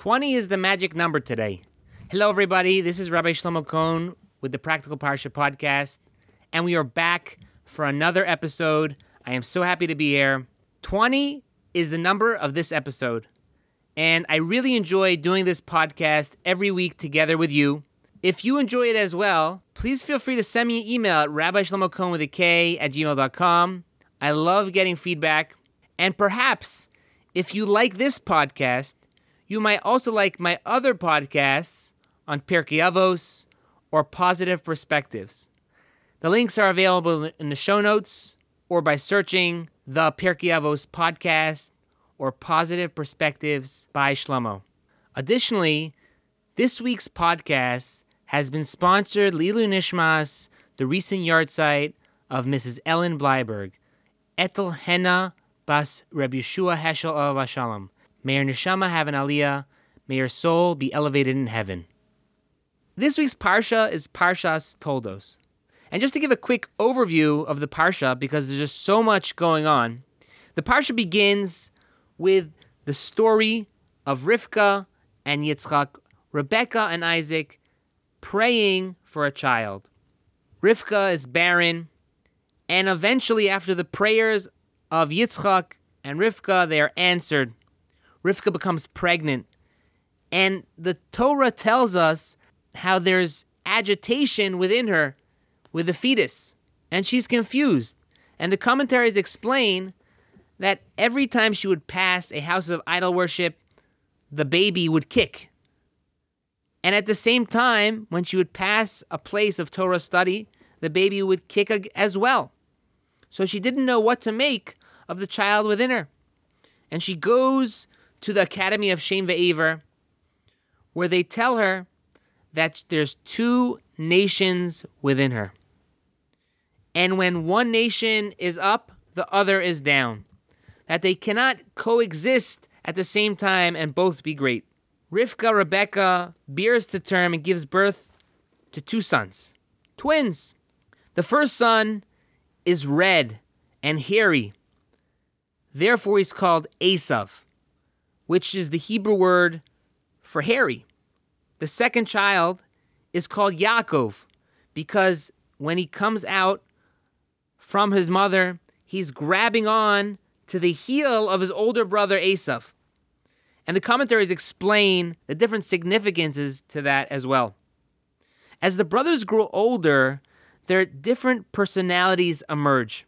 20 is the magic number today. Hello, everybody. This is Rabbi Shlomo Kohn with the Practical Parsha Podcast, and we are back for another episode. I am so happy to be here. 20 is the number of this episode, and I really enjoy doing this podcast every week together with you. If you enjoy it as well, please feel free to send me an email at rabbishlomokohn@gmail.com. I love getting feedback, and perhaps if you like this podcast, you might also like my other podcasts on Pirkei Avos or Positive Perspectives. The links are available in the show notes or by searching The Pirkei Avos Podcast or Positive Perspectives by Shlomo. Additionally, this week's podcast has been sponsored Lilu Nishmas, the recent yard site of Mrs. Ellen Bleiberg, Etel Hena Bas Reb Yeshua Heshel Alav Shalom. May your neshama have an aliyah. May your soul be elevated in heaven. This week's parsha is Parshas Toldos. And just to give a quick overview of the parsha, because there's just so much going on, the parsha begins with the story of Rivka and Yitzchak, Rebecca and Isaac, praying for a child. Rivka is barren, and eventually after the prayers of Yitzchak and Rivka, they are answered. Rivka becomes pregnant, and the Torah tells us how there's agitation within her with the fetus, and she's confused. And the commentaries explain that every time she would pass a house of idol worship, the baby would kick. And at the same time, when she would pass a place of Torah study, the baby would kick as well. So she didn't know what to make of the child within her. And she goes to the Academy of Shein Ve'evar, where they tell her that there's two nations within her. And when one nation is up, the other is down. That they cannot coexist at the same time and both be great. Rivka, Rebecca, bears to term and gives birth to two sons, twins. The first son is red and hairy. Therefore, he's called Esav, which is the Hebrew word for hairy. The second child is called Yaakov because when he comes out from his mother, he's grabbing on to the heel of his older brother Esav. And the commentaries explain the different significances to that as well. As the brothers grow older, their different personalities emerge.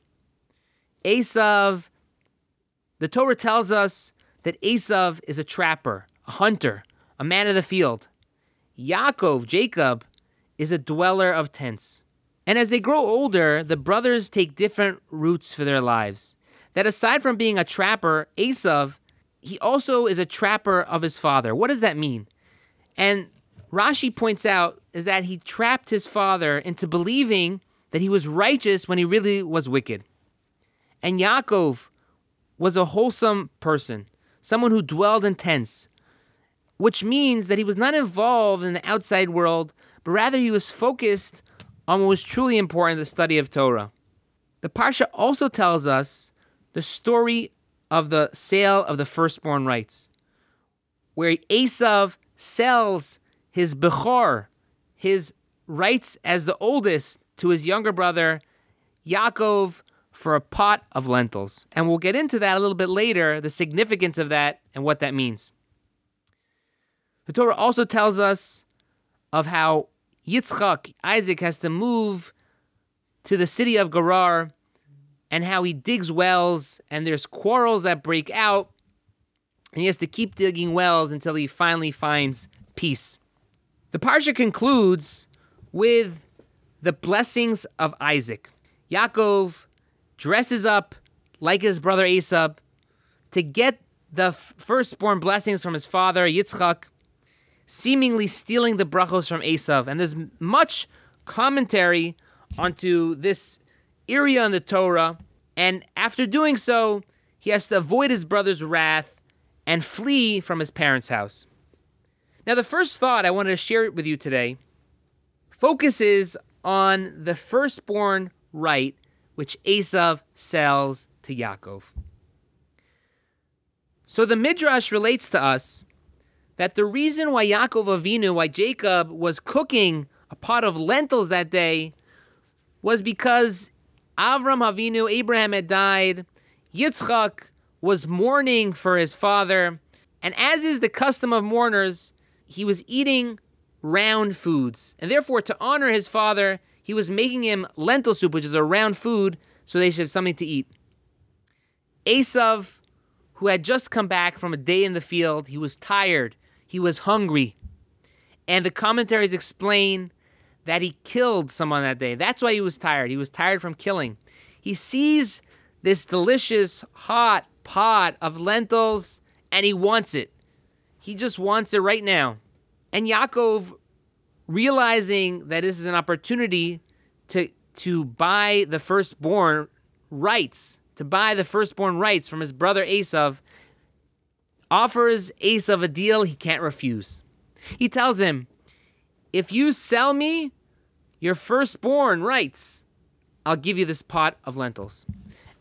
Esav, the Torah tells us, that Esav is a trapper, a hunter, a man of the field. Yaakov, Jacob, is a dweller of tents. And as they grow older, the brothers take different routes for their lives. That aside from being a trapper, Esav, he also is a trapper of his father. What does that mean? And Rashi points out is that he trapped his father into believing that he was righteous when he really was wicked. And Yaakov was a wholesome person, someone who dwelled in tents, which means that he was not involved in the outside world, but rather he was focused on what was truly important, the study of Torah. The Parsha also tells us the story of the sale of the firstborn rights, where Esav sells his Bechorah, his rights as the oldest, to his younger brother, Yaakov, for a pot of lentils. And we'll get into that a little bit later, the significance of that and what that means. The Torah also tells us of how Yitzchak, Isaac, has to move to the city of Gerar and how he digs wells and there's quarrels that break out and he has to keep digging wells until he finally finds peace. The Parsha concludes with the blessings of Isaac. Yaakov dresses up like his brother Esav to get the firstborn blessings from his father, Yitzchak, seemingly stealing the brachos from Esav. And there's much commentary onto this area in the Torah. And after doing so, he has to avoid his brother's wrath and flee from his parents' house. Now, the first thought I wanted to share with you today focuses on the firstborn right, which Esav sells to Yaakov. So the Midrash relates to us that the reason why Yaakov Avinu, why Jacob was cooking a pot of lentils that day was because Avram Avinu, Abraham, had died. Yitzchak was mourning for his father. And as is the custom of mourners, he was eating round foods. And therefore, to honor his father, he was making him lentil soup, which is a round food, so they should have something to eat. Esav, who had just come back from a day in the field, he was tired, he was hungry. And the commentaries explain that he killed someone that day. That's why he was tired. He was tired from killing. He sees this delicious, hot pot of lentils, and he wants it. He just wants it right now. And Yaakov, realizing that this is an opportunity to buy the firstborn rights, to buy the firstborn rights from his brother Esav, offers Esav a deal he can't refuse. He tells him, if you sell me your firstborn rights, I'll give you this pot of lentils.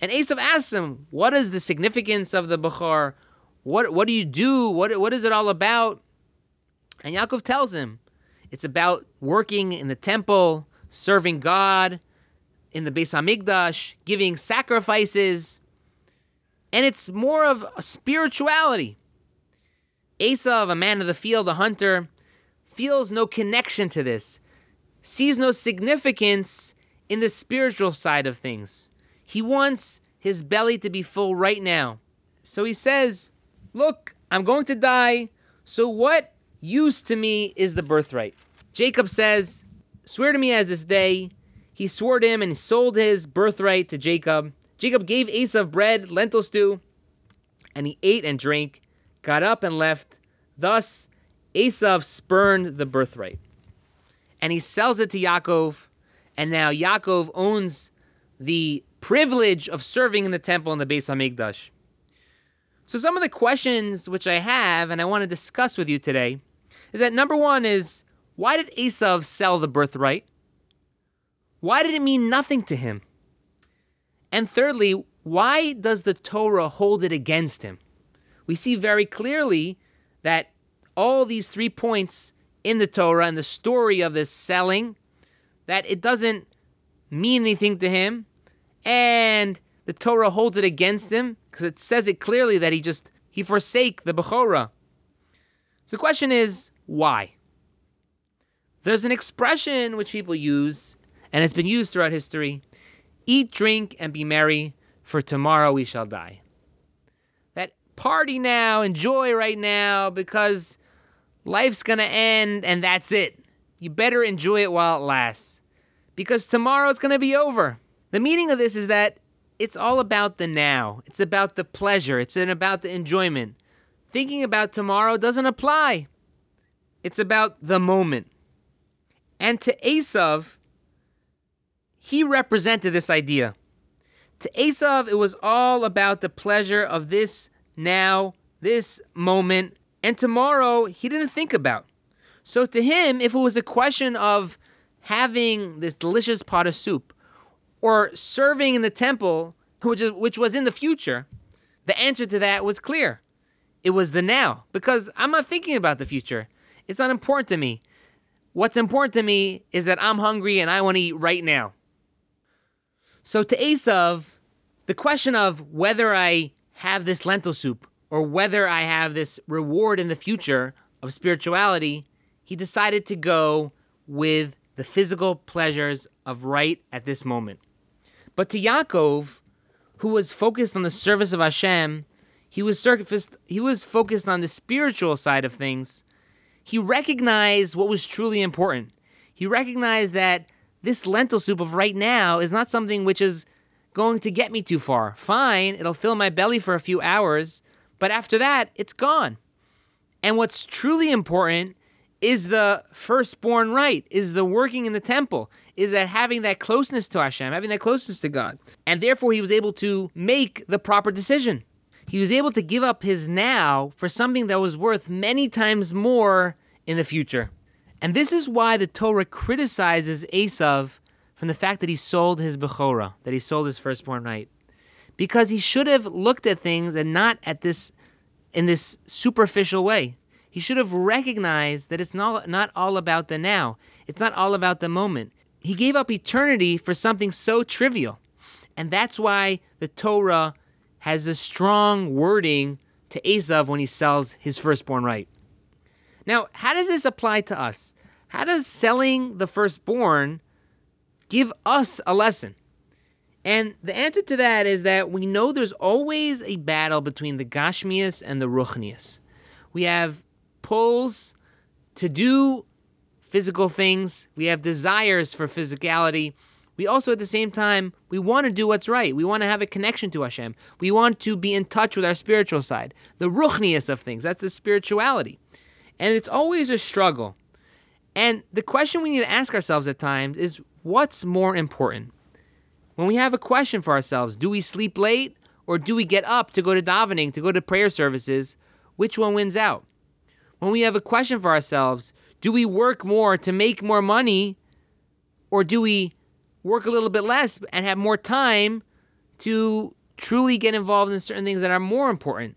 And Esav asks him, what is the significance of the Bechorah? What do you do? What is it all about? And Yaakov tells him, it's about working in the temple, serving God in the Beis Hamikdash, giving sacrifices. And it's more of a spirituality. Esav, a man of the field, a hunter, feels no connection to this, sees no significance in the spiritual side of things. He wants his belly to be full right now. So he says, look, I'm going to die, so what use to me is the birthright? Jacob says, swear to me as this day. He swore to him and he sold his birthright to Jacob. Jacob gave Esav bread, lentil stew, and he ate and drank, got up and left. Thus, Esav spurned the birthright. And he sells it to Yaakov, and now Yaakov owns the privilege of serving in the temple in the Beis HaMikdash. So some of the questions which I have and I want to discuss with you today is that number one is, why did Esav sell the birthright? Why did it mean nothing to him? And thirdly, why does the Torah hold it against him? We see very clearly that all these 3 points in the Torah and the story of this selling, that it doesn't mean anything to him, and the Torah holds it against him because it says it clearly that he forsake the Bechorah. So the question is, why? There's an expression which people use, and it's been used throughout history, eat, drink, and be merry, for tomorrow we shall die. That party now, enjoy right now, because life's going to end, and that's it. You better enjoy it while it lasts, because tomorrow it's going to be over. The meaning of this is that it's all about the now. It's about the pleasure. It's about the enjoyment. Thinking about tomorrow doesn't apply. It's about the moment. And to Esav, he represented this idea. To Esav, it was all about the pleasure of this now, this moment, and tomorrow he didn't think about. So to him, if it was a question of having this delicious pot of soup or serving in the temple, which was in the future, the answer to that was clear. It was the now, because I'm not thinking about the future. It's not important to me. What's important to me is that I'm hungry and I want to eat right now. So to Esav, the question of whether I have this lentil soup or whether I have this reward in the future of spirituality, he decided to go with the physical pleasures of right at this moment. But to Yaakov, who was focused on the service of Hashem, he was focused on the spiritual side of things. He recognized what was truly important. He recognized that this lentil soup of right now is not something which is going to get me too far. Fine, it'll fill my belly for a few hours, but after that, it's gone. And what's truly important is the firstborn right, is the working in the temple, is that having that closeness to Hashem, having that closeness to God. And therefore, he was able to make the proper decision. He was able to give up his now for something that was worth many times more in the future. And this is why the Torah criticizes Esav from the fact that he sold his Bechorah, that he sold his firstborn right. Because he should have looked at things and not in this superficial way. He should have recognized that it's not all about the now. It's not all about the moment. He gave up eternity for something so trivial. And that's why the Torah has a strong wording to Esav when he sells his firstborn right. Now, how does this apply to us? How does selling the firstborn give us a lesson? And the answer to that is that we know there's always a battle between the Gashmias and the Ruchnius. We have pulls to do physical things. We have desires for physicality. We also, at the same time, we want to do what's right. We want to have a connection to Hashem. We want to be in touch with our spiritual side. The Ruchnius of things, that's the spirituality. And it's always a struggle. And the question we need to ask ourselves at times is, what's more important? When we have a question for ourselves, do we sleep late or do we get up to go to davening, to go to prayer services? Which one wins out? When we have a question for ourselves, do we work more to make more money or do we work a little bit less and have more time to truly get involved in certain things that are more important?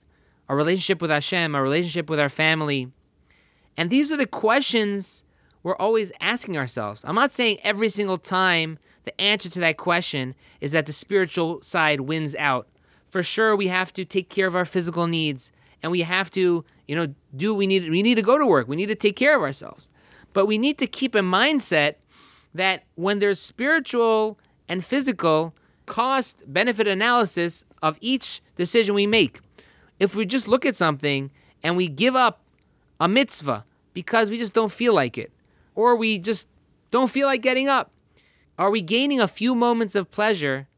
Our relationship with Hashem, our relationship with our family. And these are the questions we're always asking ourselves. I'm not saying every single time the answer to that question is that the spiritual side wins out. For sure, we have to take care of our physical needs and we have to, we need to go to work. We need to take care of ourselves. But we need to keep a mindset that when there's spiritual and physical cost-benefit analysis of each decision we make, if we just look at something and we give up a mitzvah because we just don't feel like it, or we just don't feel like getting up, are we gaining a few moments of pleasure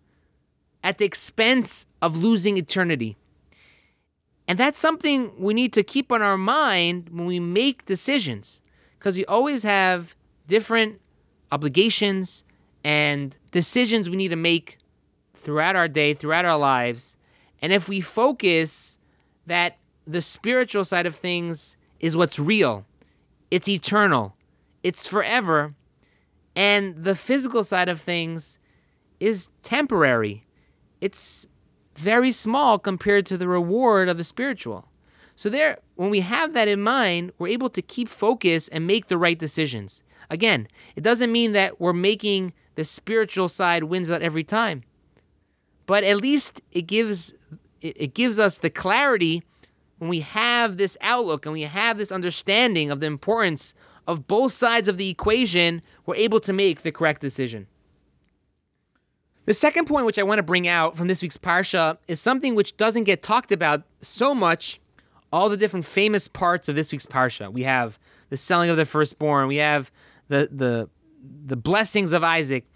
at the expense of losing eternity? And that's something we need to keep on our mind when we make decisions, because we always have different obligations and decisions we need to make throughout our day, throughout our lives. And if we focus that the spiritual side of things is what's real, it's eternal, it's forever, and the physical side of things is temporary, it's very small compared to the reward of the spiritual. So there, when we have that in mind, we're able to keep focus and make the right decisions. Again, it doesn't mean that we're making the spiritual side wins out every time, but at least it gives us the clarity when we have this outlook and we have this understanding of the importance of both sides of the equation, we're able to make the correct decision. The second point which I want to bring out from this week's Parsha is something which doesn't get talked about so much, all the different famous parts of this week's Parsha. We have the selling of the firstborn, we have the blessings of Isaac.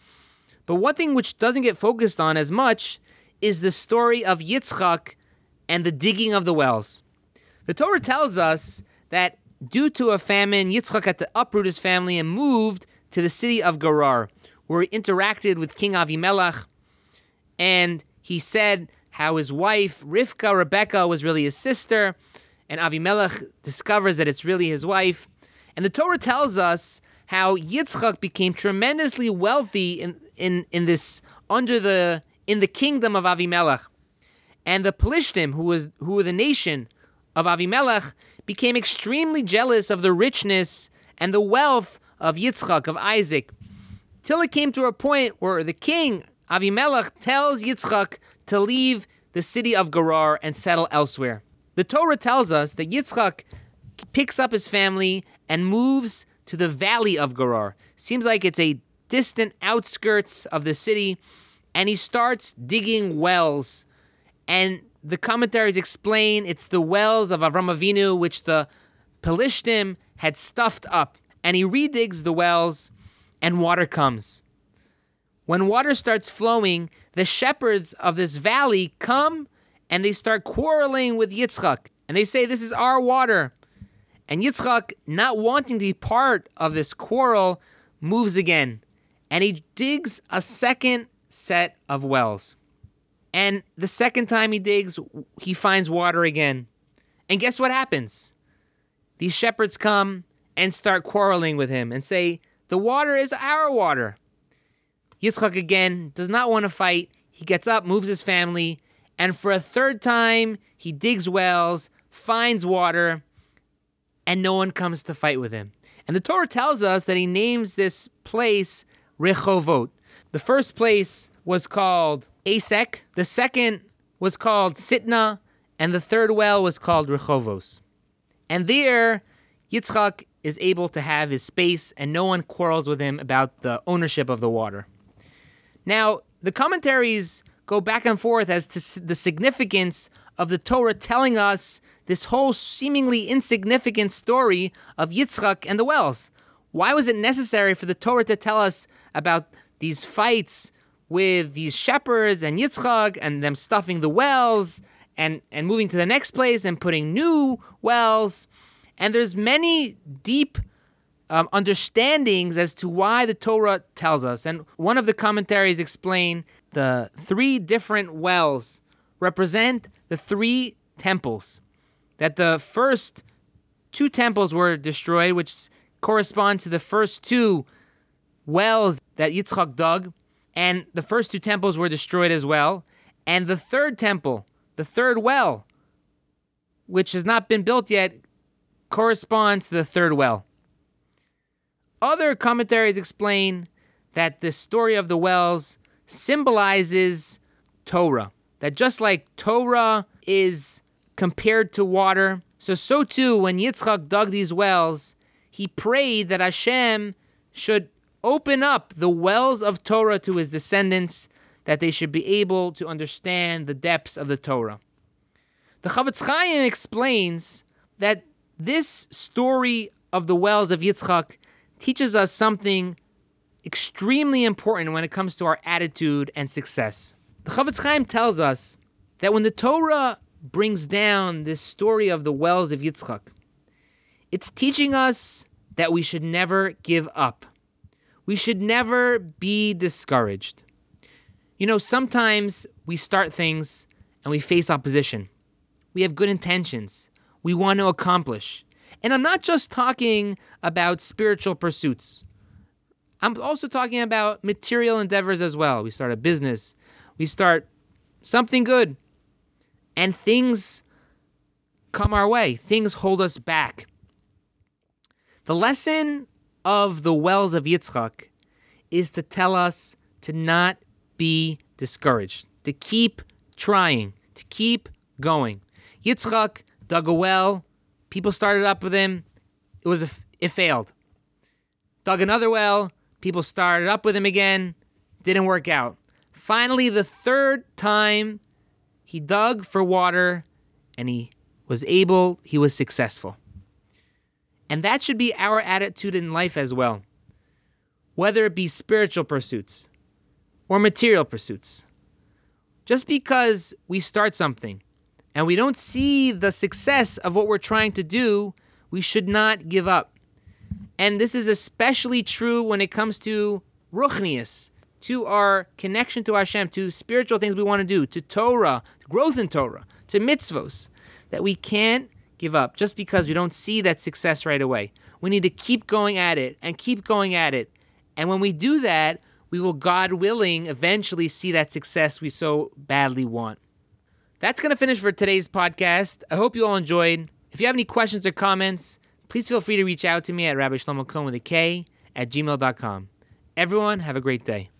But one thing which doesn't get focused on as much is the story of Yitzchak and the digging of the wells. The Torah tells us that due to a famine, Yitzchak had to uproot his family and moved to the city of Gerar, where he interacted with King Avimelech, and he said how his wife, Rivka, Rebecca, was really his sister, and Avimelech discovers that it's really his wife. And the Torah tells us how Yitzchak became tremendously wealthy in the kingdom of Avimelech. And the Pelishtim, who were the nation of Avimelech, became extremely jealous of the richness and the wealth of Yitzchak, of Isaac, till it came to a point where the king, Avimelech, tells Yitzchak to leave the city of Gerar and settle elsewhere. The Torah tells us that Yitzchak picks up his family and moves to the valley of Gerar. Seems like it's a distant outskirts of the city, and he starts digging wells. And the commentaries explain it's the wells of Avram Avinu, which the Pelishtim had stuffed up. And he redigs the wells, and water comes. When water starts flowing, the shepherds of this valley come, and they start quarreling with Yitzchak. And they say, this is our water. And Yitzchak, not wanting to be part of this quarrel, moves again. And he digs a second set of wells. And the second time he digs, he finds water again. And guess what happens? These shepherds come and start quarreling with him and say, the water is our water. Yitzchak again does not want to fight. He gets up, moves his family, and for a third time, he digs wells, finds water, and no one comes to fight with him. And the Torah tells us that he names this place Rechovot. The first place was called Asek, the second was called Sitna, and the third well was called Rechovos. And there, Yitzchak is able to have his space, and no one quarrels with him about the ownership of the water. Now, the commentaries go back and forth as to the significance of the Torah telling us this whole seemingly insignificant story of Yitzchak and the wells. Why was it necessary for the Torah to tell us about these fights with these shepherds and Yitzchak and them stuffing the wells and moving to the next place and putting new wells? And there's many deep understandings as to why the Torah tells us. And one of the commentaries explain the three different wells represent the three temples. That the first two temples were destroyed, which correspond to the first two wells that Yitzchak dug. And the first two temples were destroyed as well. And the third temple, the third well, which has not been built yet, corresponds to the third well. Other commentaries explain that the story of the wells symbolizes Torah. That just like Torah is compared to water, so too when Yitzchak dug these wells, he prayed that Hashem should open up the wells of Torah to his descendants, that they should be able to understand the depths of the Torah. The Chofetz Chaim explains that this story of the wells of Yitzchak teaches us something extremely important when it comes to our attitude and success. The Chofetz Chaim tells us that when the Torah brings down this story of the wells of Yitzchak, it's teaching us that we should never give up. We should never be discouraged. You know, sometimes we start things and we face opposition. We have good intentions. We want to accomplish. And I'm not just talking about spiritual pursuits. I'm also talking about material endeavors as well. We start a business. We start something good. And things come our way. Things hold us back. The lesson of the wells of Yitzchak is to tell us to not be discouraged, to keep trying, to keep going. Yitzchak dug a well. People started up with him. It failed. Dug another well. People started up with him again. Didn't work out. Finally, the third time, he dug for water, and he was successful. And that should be our attitude in life as well, whether it be spiritual pursuits or material pursuits. Just because we start something and we don't see the success of what we're trying to do, we should not give up. And this is especially true when it comes to Ruchnius, to our connection to Hashem, to spiritual things we want to do, to Torah, to growth in Torah, to mitzvos, that we can't give up just because we don't see that success right away. We need to keep going at it and keep going at it. And when we do that, we will, God willing, eventually see that success we so badly want. That's going to finish for today's podcast. I hope you all enjoyed. If you have any questions or comments, please feel free to reach out to me at Rabbi Shlomo Kohn with a K at gmail.com. Everyone, have a great day.